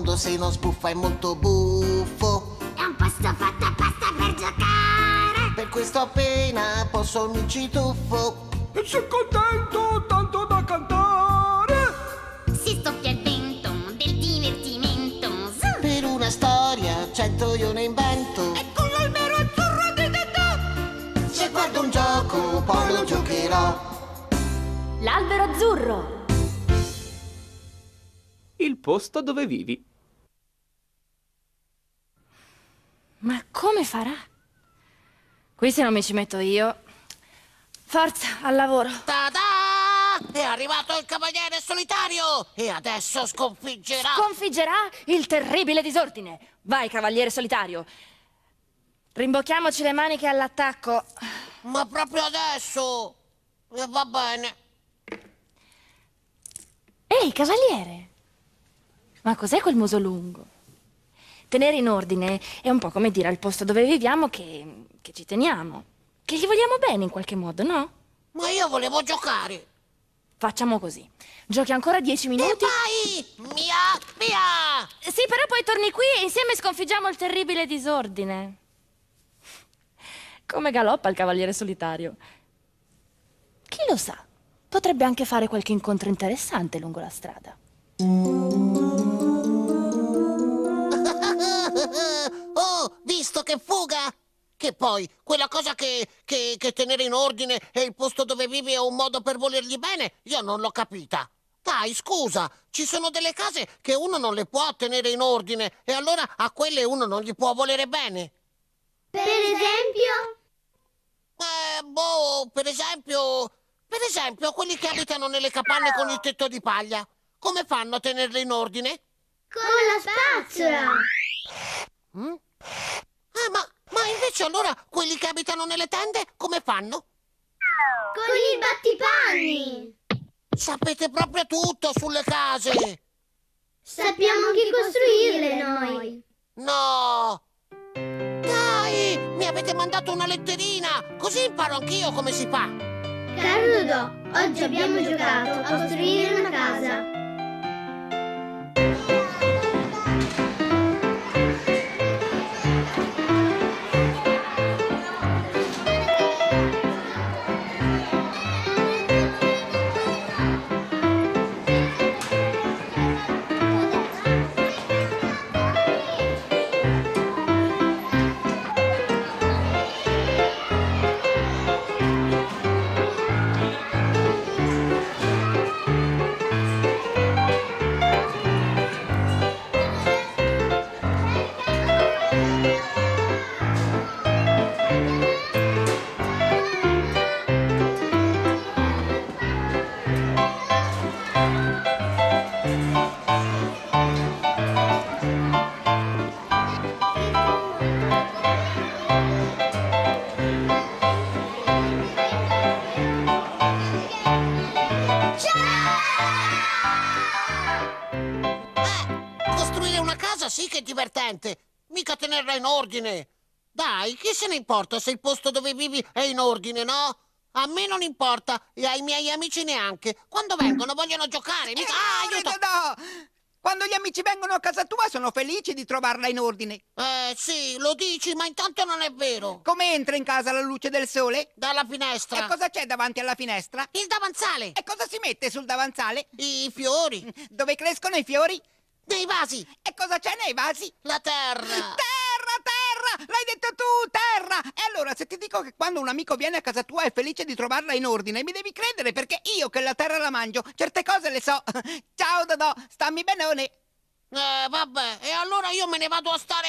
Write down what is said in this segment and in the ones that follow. mondo se non sbuffa è molto buffo. È un posto fatto apposta per giocare. Per questo appena posso mi ci tuffo. E sono contento, tanto da cantare. Si stoppia il vento del divertimento. Per una storia 100 io ne invento. E con l'albero azzurro di Dedò. Se guardo un gioco poi lo giocherò. L'albero azzurro. Il posto dove vivi. Ma come farà? Qui se non mi ci metto io. Forza, al lavoro. Ta-da! È arrivato il cavaliere solitario e adesso sconfiggerà... Sconfiggerà il terribile disordine. Vai, cavaliere solitario. Rimbocchiamoci le maniche all'attacco. Ma proprio adesso? Va bene. Ehi, cavaliere! Ma cos'è quel muso lungo? Tenere in ordine è un po' come dire al posto dove viviamo che ci teniamo. Che gli vogliamo bene in qualche modo, no? Ma io volevo giocare. Facciamo così. Giochi ancora 10 minuti. Vai! Mia! Sì, però poi torni qui e insieme sconfiggiamo il terribile disordine. Come galoppa il cavaliere solitario. Chi lo sa? Potrebbe anche fare qualche incontro interessante lungo la strada. Oh, visto che fuga! Che poi, quella cosa che tenere in ordine e il posto dove vivi è un modo per volergli bene, io non l'ho capita. Dai, scusa, ci sono delle case che uno non le può tenere in ordine e allora a quelle uno non gli può volere bene. Per esempio? Boh, per esempio quelli che abitano nelle capanne con il tetto di paglia. Come fanno a tenerle in ordine? Con la spazzola! Ma invece allora quelli che abitano nelle tende come fanno? Con il battipanni! Sapete proprio tutto sulle case! Sappiamo anche costruirle noi! No! Dai! Mi avete mandato una letterina! Così imparo anch'io come si fa! Caro Dodò, oggi abbiamo giocato a costruire una casa! Mica tenerla in ordine. Dai, chi se ne importa se il posto dove vivi è in ordine, no? A me non importa e ai miei amici neanche. Quando vengono vogliono giocare. Aiuto! No. Quando gli amici vengono a casa tua sono felici di trovarla in ordine. Sì, lo dici, ma intanto non è vero. Come entra in casa la luce del sole? Dalla finestra. E cosa c'è davanti alla finestra? Il davanzale. E cosa si mette sul davanzale? I fiori. Dove crescono i fiori? Nei vasi! E cosa c'è nei vasi? La terra! Terra! L'hai detto tu, terra! E allora se ti dico che quando un amico viene a casa tua è felice di trovarla in ordine, mi devi credere perché io che la terra la mangio, certe cose le so. Ciao Dodò, stammi benone! Vabbè, e allora io me ne vado a stare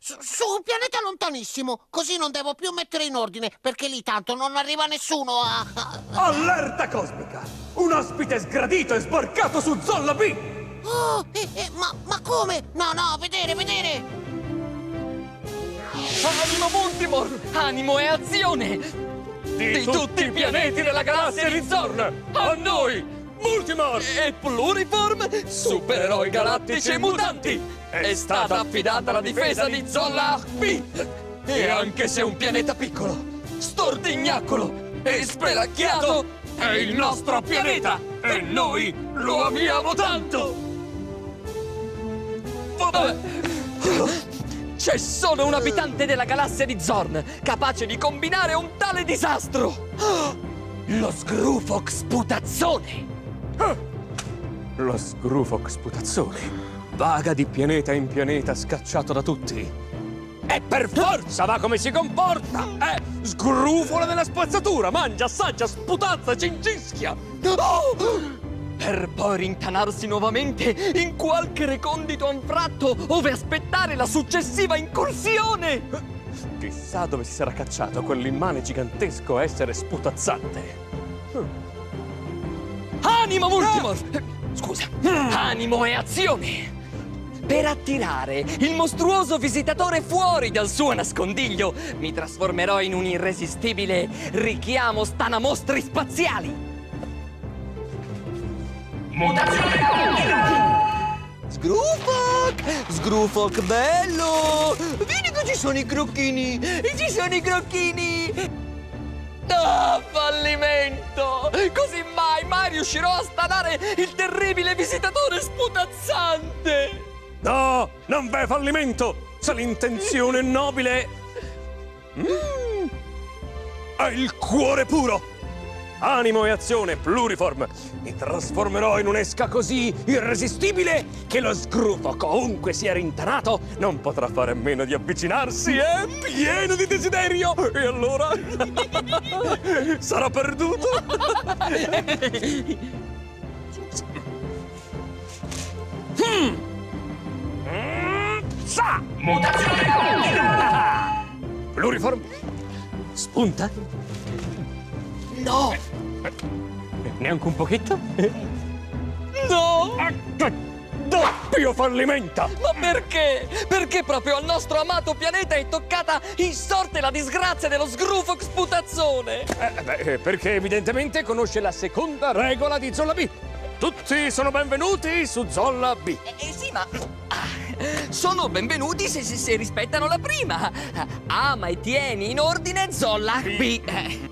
su un pianeta lontanissimo, così non devo più mettere in ordine, perché lì tanto non arriva nessuno a... Allerta cosmica! Un ospite sgradito è sbarcato su Zolla B! Oh, ma come? No, vedere! Animo Multimor! Animo e azione! Di tutti i pianeti della galassia Rizzorn! A noi! Multimor e Pluriform, supereroi galattici e mutanti, è stata affidata la difesa di Zon La'Akvi. E anche se un pianeta piccolo, stortignacolo e spelacchiato, è il nostro pianeta e noi lo amiamo tanto! C'è solo un abitante della galassia di Zorn capace di combinare un tale disastro! Lo Sgrufox Putazzone! Lo Sgrufox Putazzone vaga di pianeta in pianeta, scacciato da tutti. E per forza va come si comporta! Sgrufola della spazzatura! Mangia, assaggia, sputazza, cincischia! Per poi rintanarsi nuovamente in qualche recondito anfratto ove aspettare la successiva incursione! Chissà dove si sarà cacciato quell'immane gigantesco essere sputazzante! Animo, Multimor! Scusa! Animo e azione! Per attirare il mostruoso visitatore fuori dal suo nascondiglio, mi trasformerò in un irresistibile richiamo stanamostri spaziali! Mutazione! Sgrufox! Sgrufox bello! Vieni che ci sono i crocchini! Ci sono i crocchini! Ah, fallimento! Così mai riuscirò a stanare il terribile visitatore sputazzante! No, non v'è fallimento, se l'intenzione è nobile è il cuore puro. Animo e azione, Pluriform. Mi trasformerò in un'esca così irresistibile che lo sgrufo, comunque sia rintanato, non potrà fare a meno di avvicinarsi. È pieno di desiderio. E allora sarà perduto. Sa! Mutazione! Pluriform? Spunta? No! Neanche un pochetto? No! Doppio fallimento! Ma perché? Perché proprio al nostro amato pianeta è toccata in sorte la disgrazia dello Sgrufox Putazzone? Perché evidentemente conosce la seconda regola di Zolla B. Tutti sono benvenuti su Zolla B. Sì, ma... sono benvenuti se rispettano la prima. Ama e tieni in ordine Zon La'Akvi.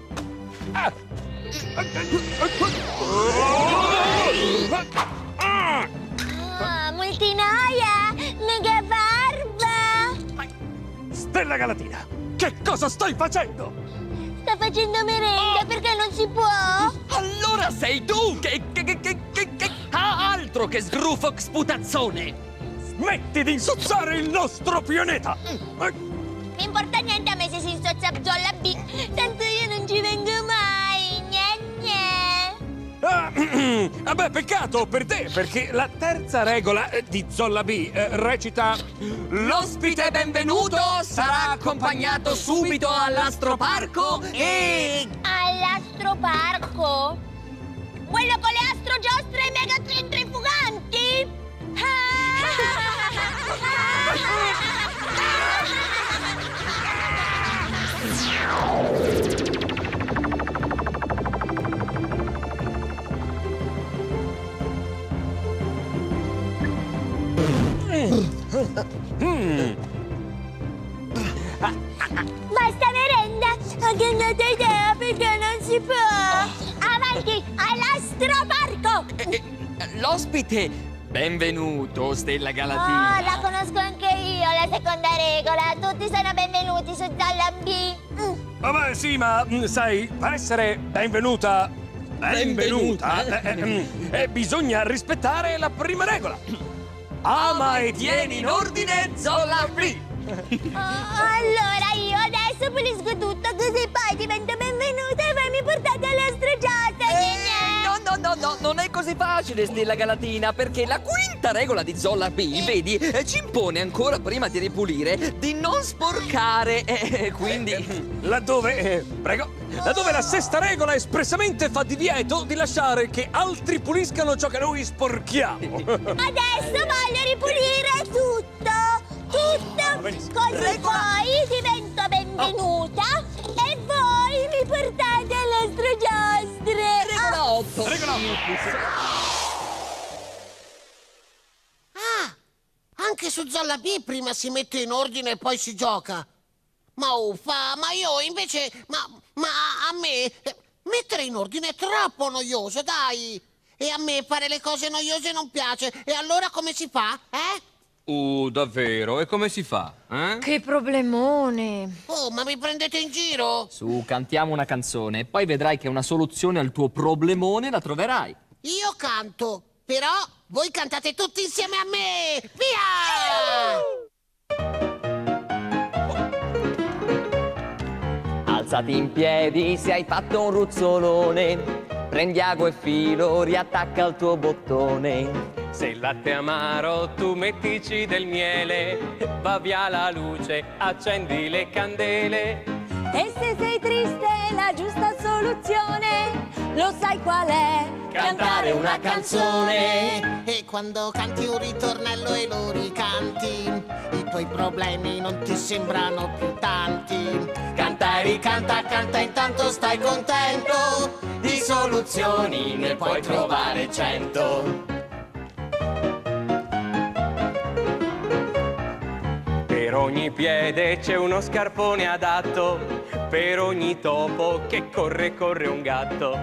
Multinoia, mega barba. Stella Galatina, che cosa stai facendo? Sto facendo merenda, perché non si può? Allora sei tu che altro che Sgrufox Putazzone. Smetti di insozzare il nostro pianeta! Non importa niente a me se si insozza Zolla B, tanto io non ci vengo mai! Gne! Vabbè, peccato per te, perché la terza regola di Zolla B recita: l'ospite benvenuto sarà accompagnato subito all'astroparco e... All'astroparco? Quello con le astrogiostre e mega centrifuganti? Basta merenda, anche una tua idea, perché non si può. Avanti all'astroparco. L'ospite benvenuto, Stella Galatina! Oh, la conosco anche io, la seconda regola! Tutti sono benvenuti su Zolla B! Vabbè, sì, ma sai, per essere benvenuta... bisogna rispettare la prima regola! Ama e tieni in ordine Zolla B! Allora io adesso pulisco tutto, così poi divento benvenuta e voi mi portate all'astrogiata! No, non è così facile, Stella Galatina, perché la quinta regola di Zolla B, vedi, ci impone ancora prima di ripulire di non sporcare, quindi... Laddove la sesta regola espressamente fa divieto di lasciare che altri puliscano ciò che noi sporchiamo. Adesso voglio ripulire tutto, così poi divento benvenuta e voi mi portate alle astrogiostre. Anche su Zolla B prima si mette in ordine e poi si gioca. Ma uffa, ma io invece... Ma a me... mettere in ordine è troppo noioso, dai! E a me fare le cose noiose non piace. E allora come si fa, eh? Davvero? E come si fa? Eh? Che problemone! Oh, ma mi prendete in giro? Su, cantiamo una canzone e poi vedrai che una soluzione al tuo problemone la troverai. Io canto, però voi cantate tutti insieme a me! Via! Alzati in piedi se hai fatto un ruzzolone. Prendi ago e filo, riattacca il tuo bottone. Se il latte è amaro, tu mettici del miele. Va via la luce, accendi le candele. E se sei triste, la giusta soluzione, lo sai qual è? Cantare una canzone. E quando canti un ritornello e lo ricanti, i tuoi problemi non ti sembrano più tanti. Canta e ricanta, canta, intanto stai contento. Di soluzioni ne puoi trovare 100. Per ogni piede c'è uno scarpone adatto. Per ogni topo che corre, corre un gatto.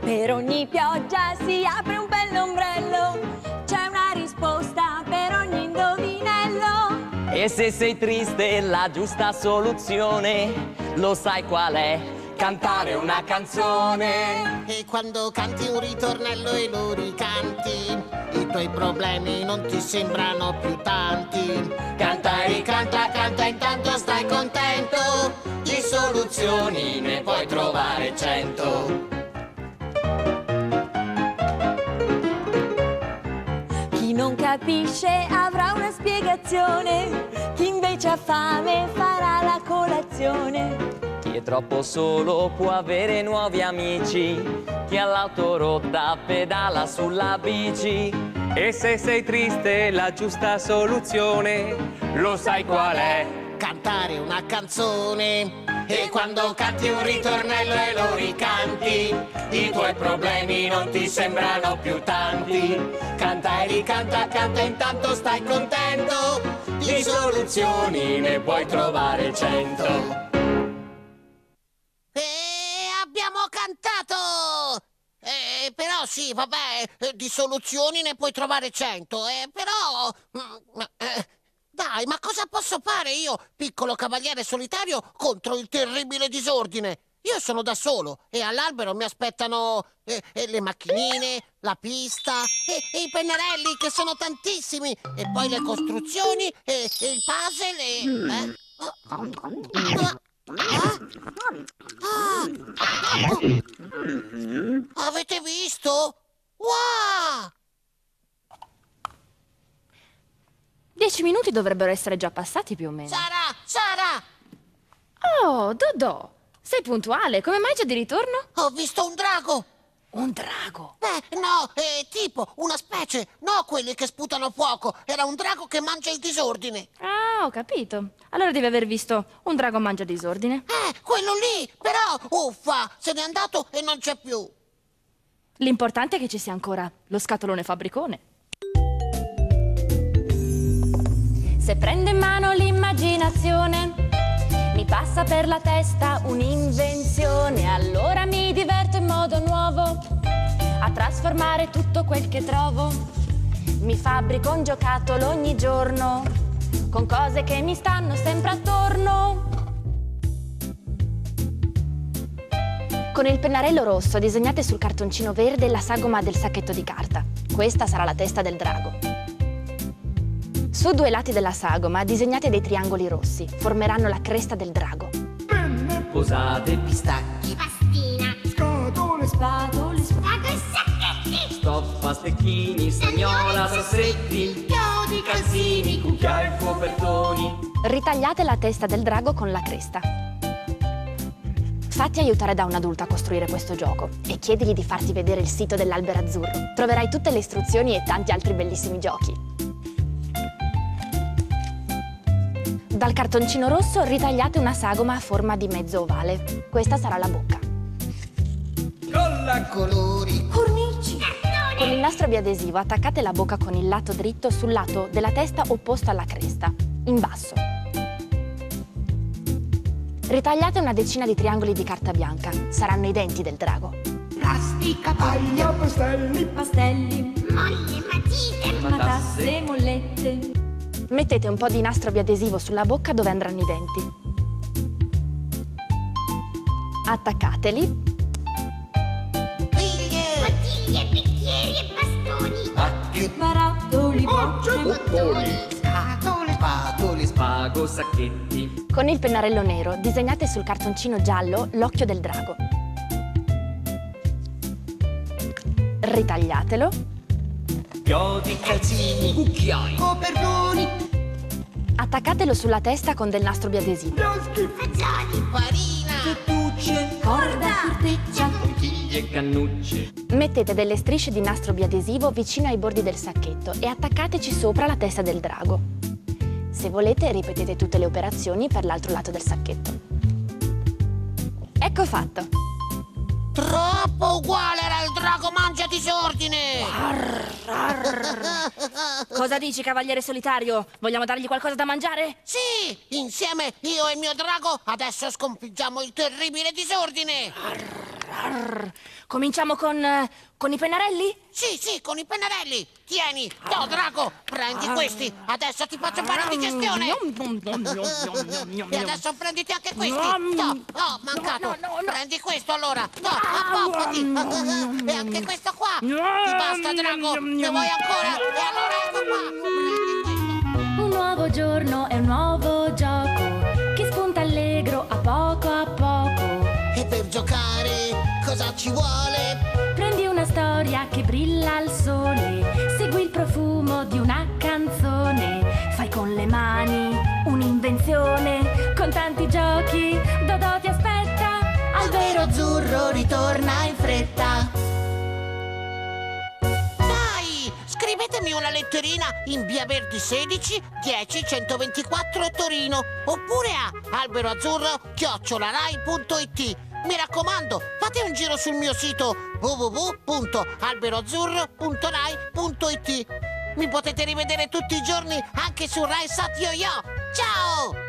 Per ogni pioggia si apre un bell'ombrello. C'è una risposta per ogni indovinello. E se sei triste, la giusta soluzione, lo sai qual è? Cantare una canzone. E quando canti un ritornello e lo ricanti, i tuoi problemi non ti sembrano più tanti. Canta e ricanta, canta, intanto stai contento. Di soluzioni ne puoi trovare 100. Chi non capisce avrà una spiegazione, chi invece ha fame farà la colazione. Chi è troppo solo può avere nuovi amici, chi ha l'autorotta pedala sulla bici. E se sei triste la giusta soluzione, lo sai qual è? Cantare una canzone. E quando canti un ritornello e lo ricanti, i tuoi problemi non ti sembrano più tanti. Canta e ricanta, canta, intanto stai contento. Di soluzioni ne puoi trovare 100. Abbiamo cantato! Però sì, vabbè, di soluzioni ne puoi trovare 100, però... dai, ma cosa posso fare io, piccolo cavaliere solitario, contro il terribile disordine? Io sono da solo e all'albero mi aspettano le macchinine, la pista e i pennarelli, che sono tantissimi, e poi le costruzioni e il puzzle Avete visto? Wow! 10 minuti dovrebbero essere già passati più o meno. Sara! Oh, Dodò, sei puntuale, come mai già di ritorno? Ho visto un drago! Un drago? Beh, no, è tipo una specie, no quelli che sputano fuoco, era un drago che mangia il disordine. Ah, ho capito. Allora devi aver visto un drago mangia disordine. Quello lì, però, uffa, se n'è andato e non c'è più. L'importante è che ci sia ancora lo scatolone fabbricone. Se prendo in mano l'immaginazione, mi passa per la testa un'invenzione, allora mi diverto in modo nuovo a trasformare tutto quel che trovo. Mi fabbrico un giocattolo ogni giorno con cose che mi stanno sempre attorno. Con il pennarello rosso disegnate sul cartoncino verde la sagoma del sacchetto di carta. Questa sarà la testa del drago. Su 2 lati della sagoma disegnate dei triangoli rossi, formeranno la cresta del drago. Panna, posate, pistacchi, pastina, scatole, spatole, spago e sacchetti, stoffa, stecchini, stagnola, sassetti, chiodi, calzini, cucchiai, copertoni. Ritagliate la testa del drago con la cresta. Fatti aiutare da un adulto a costruire questo gioco e chiedigli di farti vedere il sito dell'Albero Azzurro. Troverai tutte le istruzioni e tanti altri bellissimi giochi. Dal cartoncino rosso ritagliate una sagoma a forma di mezzo ovale. Questa sarà la bocca. Colla, colori, cornici, cartoni. Con il nastro biadesivo attaccate la bocca con il lato dritto sul lato della testa opposto alla cresta, in basso. Ritagliate una decina di triangoli di carta bianca. Saranno i denti del drago. Plastica, paglia, pastelli, pastelli, moglie, matite, matasse, mollette. Mettete un po' di nastro biadesivo sulla bocca dove andranno i denti. Attaccateli. Biglie, bottiglie, bicchieri e bastoni. Pacchi, barattoli, bocce, bottoni. Scatole, spatole, spago, sacchetti. Con il pennarello nero disegnate sul cartoncino giallo l'occhio del drago. Ritagliatelo. Chiodi, calzini, cucchiai, copertoni. Attaccatelo sulla testa con del nastro biadesivo. Roschi, fagioli, farina, corda, corteccia, bottiglie, cannucce. Mettete delle strisce di nastro biadesivo vicino ai bordi del sacchetto e attaccateci sopra la testa del drago. Se volete, ripetete tutte le operazioni per l'altro lato del sacchetto. Ecco fatto! Troppo uguale era il drago mangia disordine! Arr, arr. Cosa dici, cavaliere solitario? Vogliamo dargli qualcosa da mangiare? Sì! Insieme, io e il mio drago, adesso sconfiggiamo il terribile disordine! Arr, arr. Cominciamo con i pennarelli? Sì, sì, con i pennarelli! Tieni! No, drago! Prendi questi! Adesso ti faccio fare la digestione! E adesso prenditi anche questi! No, no, mancato! No. Prendi questo allora! No, appoppati! E anche questo qua! Ti basta, drago! Ne vuoi ancora? E allora ecco qua! Prendi questo! Un nuovo giorno è un nuovo gioco che spunta allegro a poco a poco. E per giocare cosa ci vuole? Prendi una storia che brilla al sole, segui il profumo di una canzone, fai con le mani un'invenzione, con tanti giochi Dodò ti aspetta, Albero Azzurro ritorna in fretta. Dai, scrivetemi una letterina in via Verdi 16 10 124 Torino, oppure a alberoazzurro@rai.it. Mi raccomando, fate un giro sul mio sito www.alberoazzurro.rai.it. Mi potete rivedere tutti i giorni anche su RaiSat YoYo. Ciao!